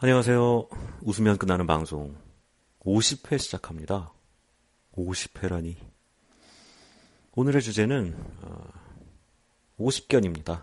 안녕하세요. 웃으면 끝나는 방송 50회 시작합니다. 50회라니. 오늘의 주제는 50견입니다.